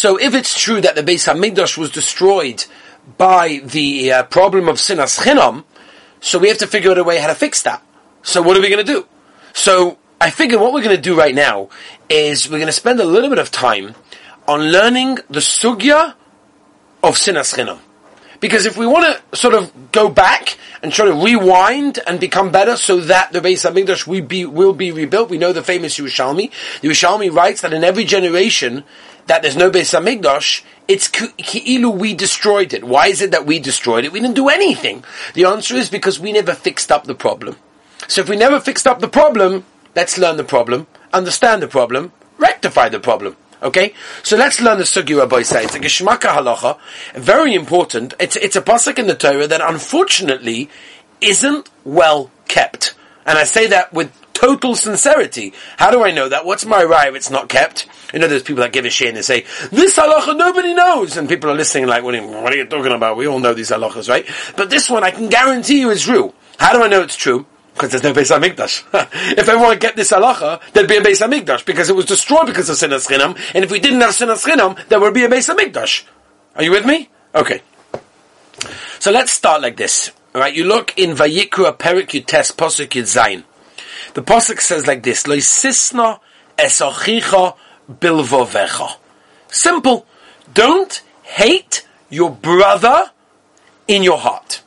So if it's true that the Beis HaMikdash was destroyed by the problem of Sinas Chinam, so we have to figure out a way how to fix that. So what are we going to do? So I figure what we're going to do right now is we're going to spend a little bit of time on learning the sugya of Sinas Chinam. Because if we want to sort of go back and try to rewind and become better so that the Beis HaMikdash will be rebuilt, we know the famous Yerushalmi. The Yerushalmi writes that in every generation that there's no Beis HaMikdash, it's Ki'ilu we destroyed it. Why is it that we destroyed it? We didn't do anything. The answer is because we never fixed up the problem. So if we never fixed up the problem, let's learn the problem, understand the problem, rectify the problem. Okay, so let's learn the sugya of Boisei. It's a Geshmaka Halacha, very important. It's a pasuk in the Torah that unfortunately isn't well kept, and I say that with total sincerity. How do I know that? What's my right if it's not kept? You know, there's people that give a shit and they say this halacha nobody knows, and people are listening like, "What are you talking about? We all know these halachas, right?" But this one I can guarantee you is true. How do I know it's true? Because there's no Beis HaMikdash. If everyone get this halacha, there'd be a Beis HaMikdash, because it was destroyed because of Sinas Chinam, and if we didn't have Sinas Chinam, there would be a Beis HaMikdash. Are you with me? Okay. So let's start like this. Alright, you look in Vayikra Perik Yutes Pasuk Yud Zayin. The Pasuk says like this, Lo sisna es ochicha bilvovecha. Simple. Don't hate your brother in your heart.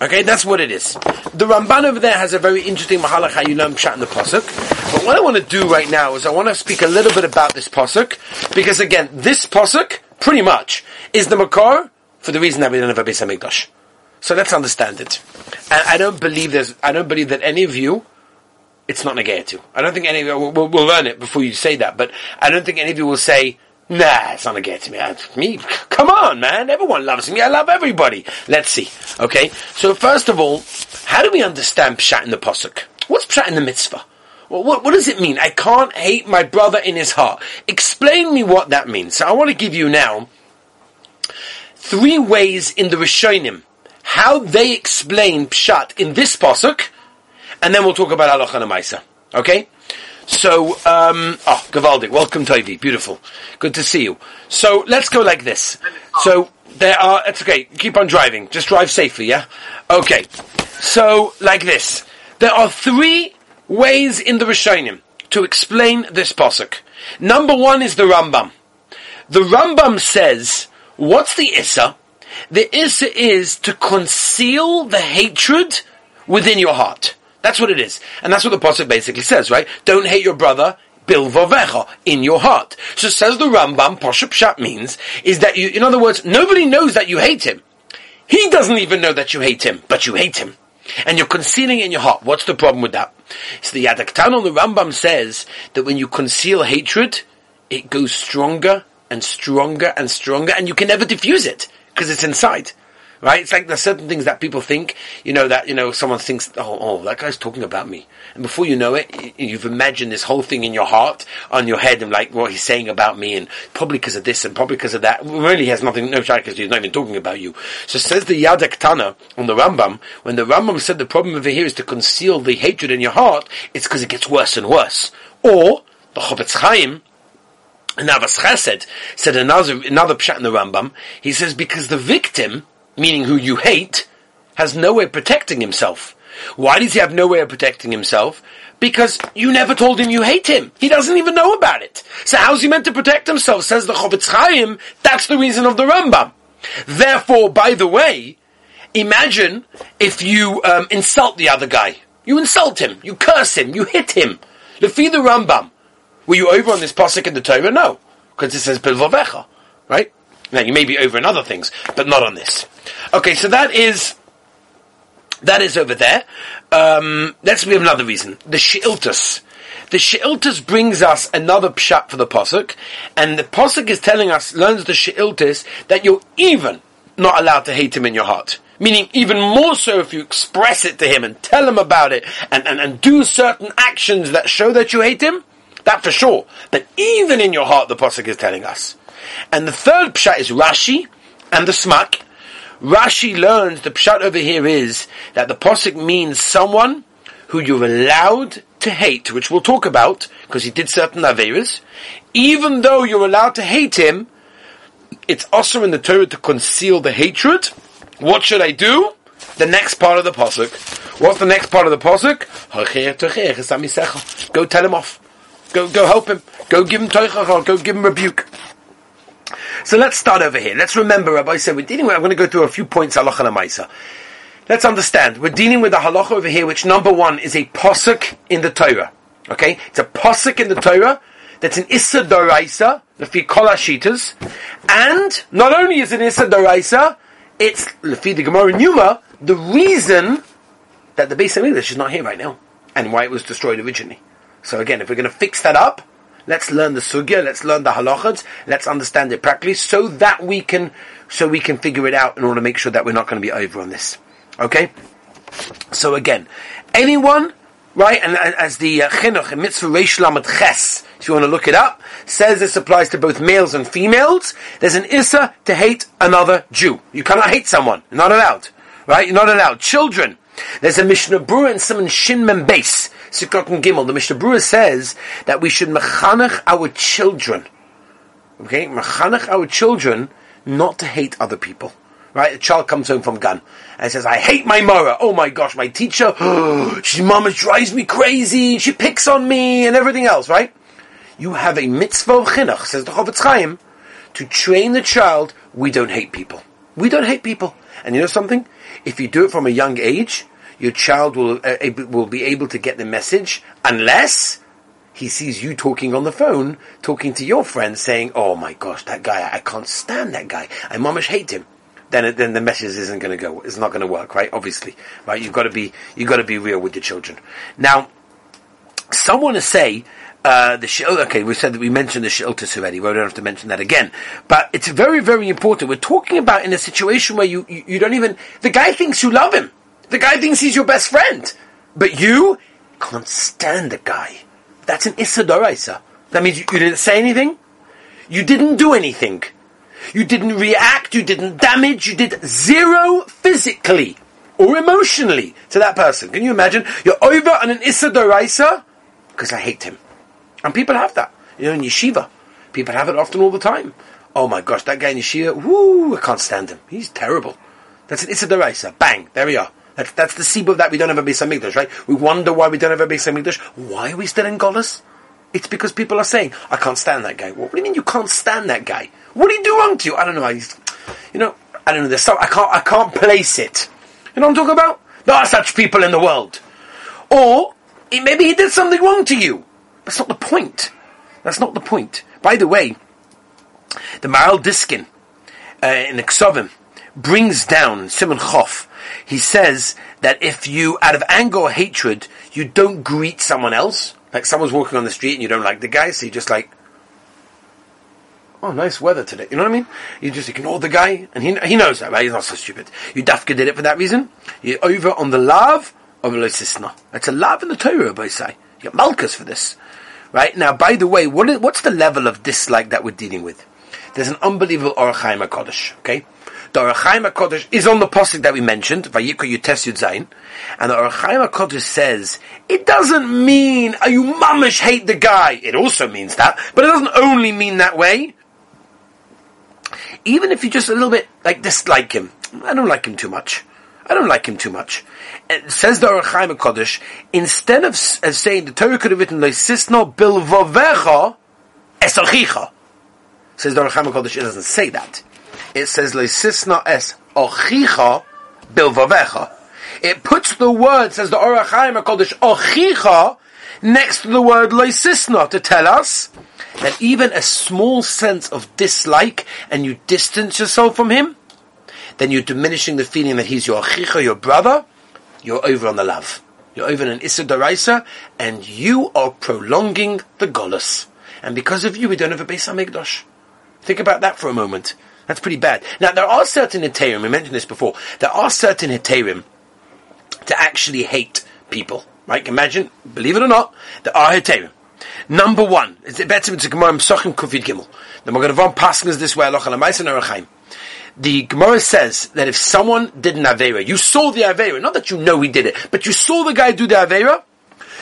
Okay, that's what it is. The Ramban over there has a very interesting Halacha you learn pshat in the pasuk. But what I want to do right now is I want to speak a little bit about this pasuk, because again, this pasuk pretty much is the makor for the reason that we don't have a Beis HaMikdash. So let's understand it. And I don't believe that any of you, it's not negated to. I don't think any of you will learn it before you say that. But I don't think any of you will say, nah, it's not a get to me. Come on, man. Everyone loves me. I love everybody. Let's see. Okay? So first of all, how do we understand pshat in the pasuk? What's pshat in the mitzvah? Well, what does it mean? I can't hate my brother in his heart. Explain me what that means. So I want to give you now 3 ways in the Rishonim how they explain pshat in this pasuk, and then we'll talk about halacha and ma'isa. Okay? So, Gavaldik, welcome Toivi, beautiful. Good to see you. So, let's go like this. So, it's okay, keep on driving, just drive safely, yeah? Okay, so, like this. There are 3 ways in the Rishonim to explain this pasuk. Number 1 is the Rambam. The Rambam says, what's the Issa? The Issa is to conceal the hatred within your heart. That's what it is. And that's what the pasuk basically says, right? Don't hate your brother, bilvovecha, in your heart. So says the Rambam, Pasha Pshat means, is that you, in other words, nobody knows that you hate him. He doesn't even know that you hate him, but you hate him. And you're concealing in your heart. What's the problem with that? So the Yad HaKatan on the Rambam says that when you conceal hatred, it goes stronger and stronger and stronger, and you can never diffuse it, because it's inside. Right? It's like there's certain things that people think, someone thinks, oh, that guy's talking about me. And before you know it, you've imagined this whole thing in your heart, on your head, and like, what he's saying about me, and probably because of this, and probably because of that. Really has nothing, no shaykh, because he's not even talking about you. So says the Yad HaKatan on the Rambam, when the Rambam said the problem over here is to conceal the hatred in your heart, it's because it gets worse and worse. Or, the Chofetz Chaim, Navas Chesed, said another pshat in the Rambam, he says, because the victim, meaning who you hate, has no way of protecting himself. Why does he have no way of protecting himself? Because you never told him you hate him. He doesn't even know about it. So how's he meant to protect himself? Says the Chofetz Chaim, that's the reason of the Rambam. Therefore, by the way, imagine if you insult the other guy. You insult him, you curse him, you hit him. Lefi the Rambam. Were you over on this pasuk in the Torah? No. Because it says, Bilvavecha, right? Now, you may be over in other things, but not on this. Okay, so that is over there. Let's give another reason. The sheiltas. The sheiltas brings us another pshat for the pasuk, and the pasuk is telling us, learns the sheiltas, that you're even not allowed to hate him in your heart. Meaning, even more so if you express it to him and tell him about it, and do certain actions that show that you hate him, that for sure. But even in your heart, the pasuk is telling us. And the third pshat is Rashi and the smak. Rashi learns the pshat over here is that the pasuk means someone who you're allowed to hate, which we'll talk about, because he did certain averas. Even though you're allowed to hate him, it's also in the Torah to conceal the hatred. What should I do? The next part of the Pasuk. What's the next part of the Pasuk? Go tell him off. Go help him. Go give him toichachah. Go give him rebuke. So let's start over here. Let's remember, Rabbi said, we're dealing with, I'm going to go through a few points, halacha l'maisa. Let's understand. We're dealing with a halacha over here, which number one is a pasuk in the Torah. Okay? It's a pasuk in the Torah that's an Issa Doraisa, l'fi kol hashitas, and not only is it an Issa Doraisa, it's, l'fi the Gemara Numa, the reason that the Beis HaMikdash is not here right now, and why it was destroyed originally. So again, if we're going to fix that up, let's learn the sugya, let's learn the halachas, let's understand it practically, so that we can figure it out in order to make sure that we're not going to be over on this. Okay? So again, anyone, right, and as the chinuch, mitzvah reish lamed ches, if you want to look it up, says this applies to both males and females. There's an issa to hate another Jew. You cannot hate someone. You're not allowed. Right? You're not allowed. Children. There's a Mishnah Brurah and someone Shin Mem Beis. Sikrok and Gimel. The Mishnah Brurah says that we should mechanach our children. Okay? Mechanach our children not to hate other people. Right? A child comes home from Gan and says, I hate my mora. Oh my gosh, my teacher. She mama drives me crazy. She picks on me and everything else, right? You have a mitzvah of chinuch, says the Chofetz Chaim, to train the child, we don't hate people. We don't hate people. And you know something? If you do it from a young age, your child will be able to get the message, unless he sees you talking on the phone, talking to your friend, saying, oh my gosh, that guy, I can't stand that guy. I mamish hate him. Then the message isn't going to go. It's not going to work, right? Obviously, right? You've got to be real with your children. Now, someone to say, we mentioned the sheiltas already. We don't have to mention that again. But it's very, very important. We're talking about in a situation where you don't even, the guy thinks you love him. The guy thinks he's your best friend. But you can't stand the guy. That's an Issa Doraisa. That means you didn't say anything. You didn't do anything. You didn't react. You didn't damage. You did zero physically or emotionally to that person. Can you imagine? You're over on an Issa Doraisa because I hate him. And people have that. You know, in yeshiva, people have it often all the time. Oh my gosh, that guy in yeshiva, woo, I can't stand him. He's terrible. That's an Issa Doraisa. Bang, there we are. That's the sibah that we don't have a Beis HaMikdash, right? We wonder why we don't have a Beis HaMikdash. Why are we still in gollus? It's because people are saying, I can't stand that guy. Well, what do you mean you can't stand that guy? What did he do wrong to you? I don't know. I don't know. There's stuff, I can't place it. You know what I'm talking about? There are such people in the world. Or, maybe he did something wrong to you. That's not the point. That's not the point. By the way, the Maral Diskin in the Ksovim brings down Simon Chof. He says that if you, out of anger or hatred, you don't greet someone else, like someone's walking on the street and you don't like the guy, so you just like, oh, nice weather today. You know what I mean? You just ignore the guy, and he knows that, right? He's not so stupid. You dafka did it for that reason. You're over on the lav of Eloisisna. It's a lav in the Torah, by say. You get malchus for this. Right? Now, by the way, what's the level of dislike that we're dealing with? There's an unbelievable Ohr HaChaim HaKadosh, okay? The Ohr HaChaim HaKadosh is on the pasuk that we mentioned, Vayikra Yutes Yud Zayin, and the Ohr HaChaim HaKadosh says, it doesn't mean, you mamish hate the guy. It also means that, but it doesn't only mean that way. Even if you just a little bit, like, dislike him. I don't like him too much. It says the Ohr HaChaim HaKadosh, instead of saying the Torah could have written, Leisisno bilvovecha es ochicha. Says the Ohr HaChaim HaKadosh, it doesn't say that. It says Leisisno es ochicha bilvovecha. It puts the word, says the Ohr HaChaim HaKadosh, ochicha, next to the word Leisisno, to tell us that even a small sense of dislike, and you distance yourself from him, then you're diminishing the feeling that he's your ochicha, your brother. You're over on the lav. You're over in an Issa Doraisa, and you are prolonging the gollus. And because of you, we don't have a Beis HaMikdash. Think about that for a moment. That's pretty bad. Now, there are certain heterim, we mentioned this before, there are certain heterim to actually hate people. Right? Imagine, believe it or not, there are heterim. Number one, it's the better to Gemara M'sochim Kufid Gimel. The Maggid passing us this way, Halacha L'maisa and Ohr HaChaim. The Gemara says that if someone did an Avera, you saw the Avera, not that you know he did it, but you saw the guy do the Avera,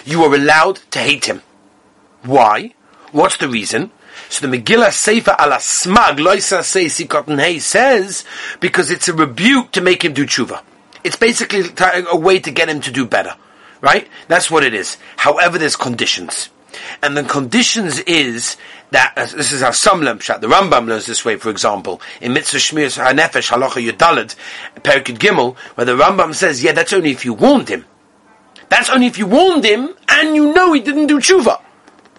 you are allowed to hate him. Why? What's the reason? So the Megillah Sefer ala Smag Loisa Seisi Cotton Hay says because it's a rebuke to make him do tshuva. It's basically a way to get him to do better, right? That's what it is. However, there's conditions. And the conditions is that, this is how some learn pshat. The Rambam learns this way, for example, in Mitzvah Shmiras HaNefesh, Halacha Yudalad, Perikid Gimel, where the Rambam says, yeah, that's only if you warned him. That's only if you warned him, and you know he didn't do tshuva.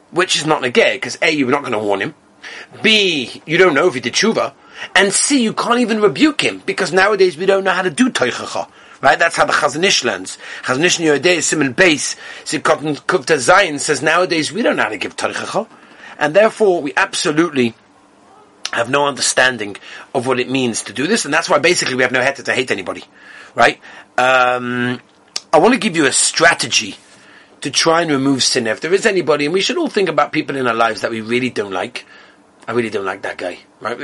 Which is not negay, because A, you were not going to warn him. B, you don't know if he did tshuva. And C, you can't even rebuke him, because nowadays we don't know how to do toichachah. Right? That's how the Chazanish learns. Chazanish in Yodei Siman Beis, Sivkot Kufta Zayin says, nowadays we don't know how to give toichachah. And therefore, we absolutely have no understanding of what it means to do this. And that's why basically we have no heter to hate anybody. Right? I want to give you a strategy to try and remove sin. If there is anybody, and we should all think about people in our lives that we really don't like. I really don't like that guy. Right?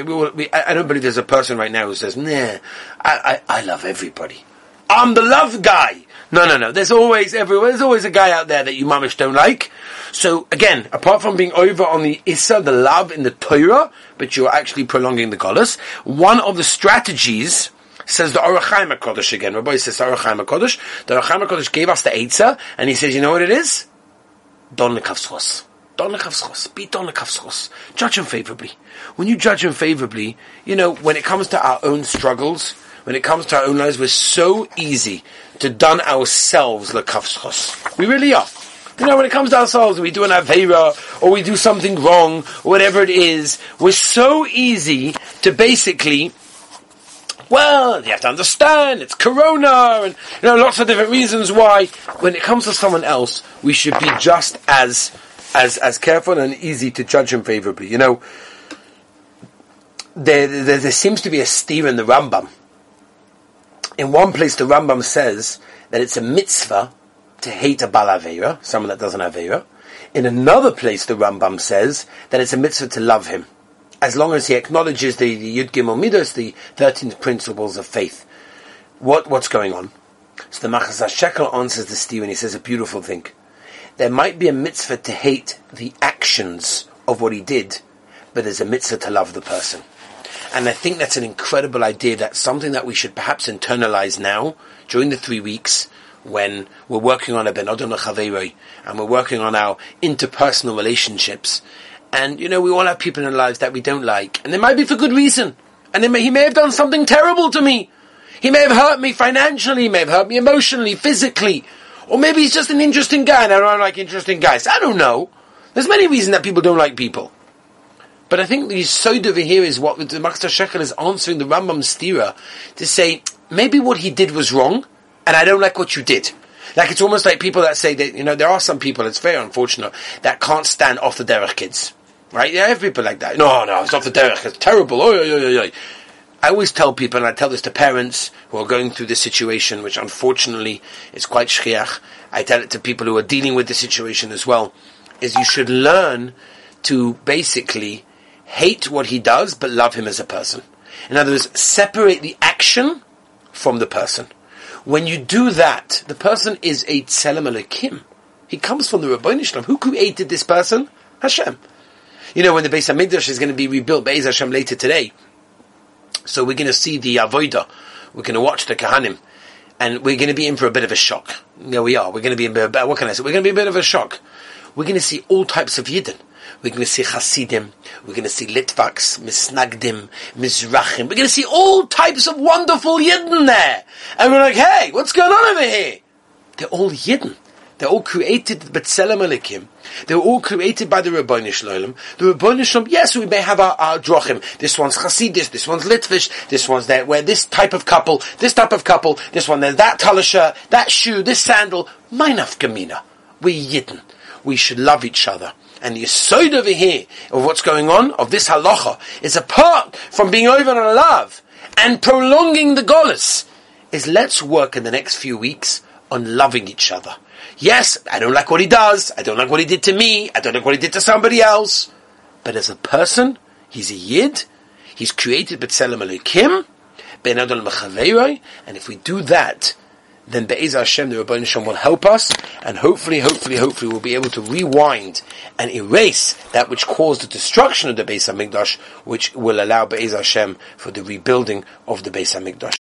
I don't believe there's a person right now who says, nah, I love everybody. I'm the love guy. No. There's always a guy out there that you mamish don't like. So again, apart from being over on the Issa, the lav in the Torah, but you're actually prolonging the gollus, one of the strategies, says the Ohr HaChaim HaKadosh again. Rabbi says the Ohr HaChaim HaKadosh. The Ohr HaChaim HaKadosh gave us the Eitzah, and he says, you know what it is? Don LeKavzchos. Don LeKavzchos. Be Don LeKavzchos. Judge him favorably. When you judge him favorably, when it comes to our own struggles, when it comes to our own lives, we're so easy to done ourselves lekavzchos. We really are. When it comes to ourselves, we do an Avera, or we do something wrong, or whatever it is, we're so easy to basically... Well, you have to understand, it's corona, and lots of different reasons why, when it comes to someone else, we should be just as careful and easy to judge him favorably. There seems to be a steer in the Rambam. In one place, the Rambam says that it's a mitzvah to hate a bal Avera, someone that doesn't Avera. In another place, the Rambam says that it's a mitzvah to love him, as long as he acknowledges the Yud Gimel Midos, the 13 principles of faith. What's going on? So the Machzor Shekel answers the steer and he says a beautiful thing. There might be a mitzvah to hate the actions of what he did, but there's a mitzvah to love the person. And I think that's an incredible idea. That's something that we should perhaps internalize now during the 3 weeks when we're working on a ben adam lechaveroi and we're working on our interpersonal relationships. And, we all have people in our lives that we don't like. And they might be for good reason. And he may have done something terrible to me. He may have hurt me financially. He may have hurt me emotionally, physically. Or maybe he's just an interesting guy and I don't like interesting guys. I don't know. There's many reasons that people don't like people. But I think the yisod over here is what the Machzor Shekel is answering the Rambam stira to say, maybe what he did was wrong, and I don't like what you did. Like, it's almost like people that say that, there are some people, it's very unfortunate, that can't stand off the derech kids. Right? Yeah, I have people like that. No, it's off the derech, it's terrible. Oy. I always tell people, and I tell this to parents who are going through this situation, which unfortunately is quite shchiach. I tell it to people who are dealing with the situation as well, is you should learn to basically hate what he does, but love him as a person. In other words, separate the action from the person. When you do that, the person is a tzelem Elokim. He comes from the Ribbono Shel Olam. Who created this person? Hashem. When the Beis HaMikdash is going to be rebuilt, Be'ez Hashem, later today, so we're going to see the avodah. We're going to watch the Kahanim. And we're going to be in for a bit of a shock. We're going to be in a bit, what can I say? We're going to be a bit of a shock. We're going to see all types of Yidden. We're going to see Hasidim. We're going to see Litvaks, Misnagdim, Mizrachim. We're going to see all types of wonderful Yidden there. And we're like, hey, what's going on over here? They're all Yidden. They're all created by Tzelem Elokim. They're all created by the Ribbono Shel Olam. The Ribbono Shel Olam, yes, we may have our drochim. This one's Hasidis, this one's Litvish, this one's that, where this type of couple, this one, there's that talasha, that shoe, this sandal. My nafkamina. We're Yidden. We should love each other. And the yesod over here, of what's going on, of this halacha, is apart from being over on a lav and prolonging the gollus, is let's work in the next few weeks on loving each other. Yes, I don't like what he does, I don't like what he did to me, I don't like what he did to somebody else, but as a person, he's a yid, he's created b'tzelem Elokim, ben adam lechaveroi, and if we do that, then Be'ez Hashem, the Ribbono Shel Olam will help us, and hopefully we'll be able to rewind and erase that which caused the destruction of the Beis HaMikdash, which will allow Be'ez Hashem for the rebuilding of the Beis HaMikdash.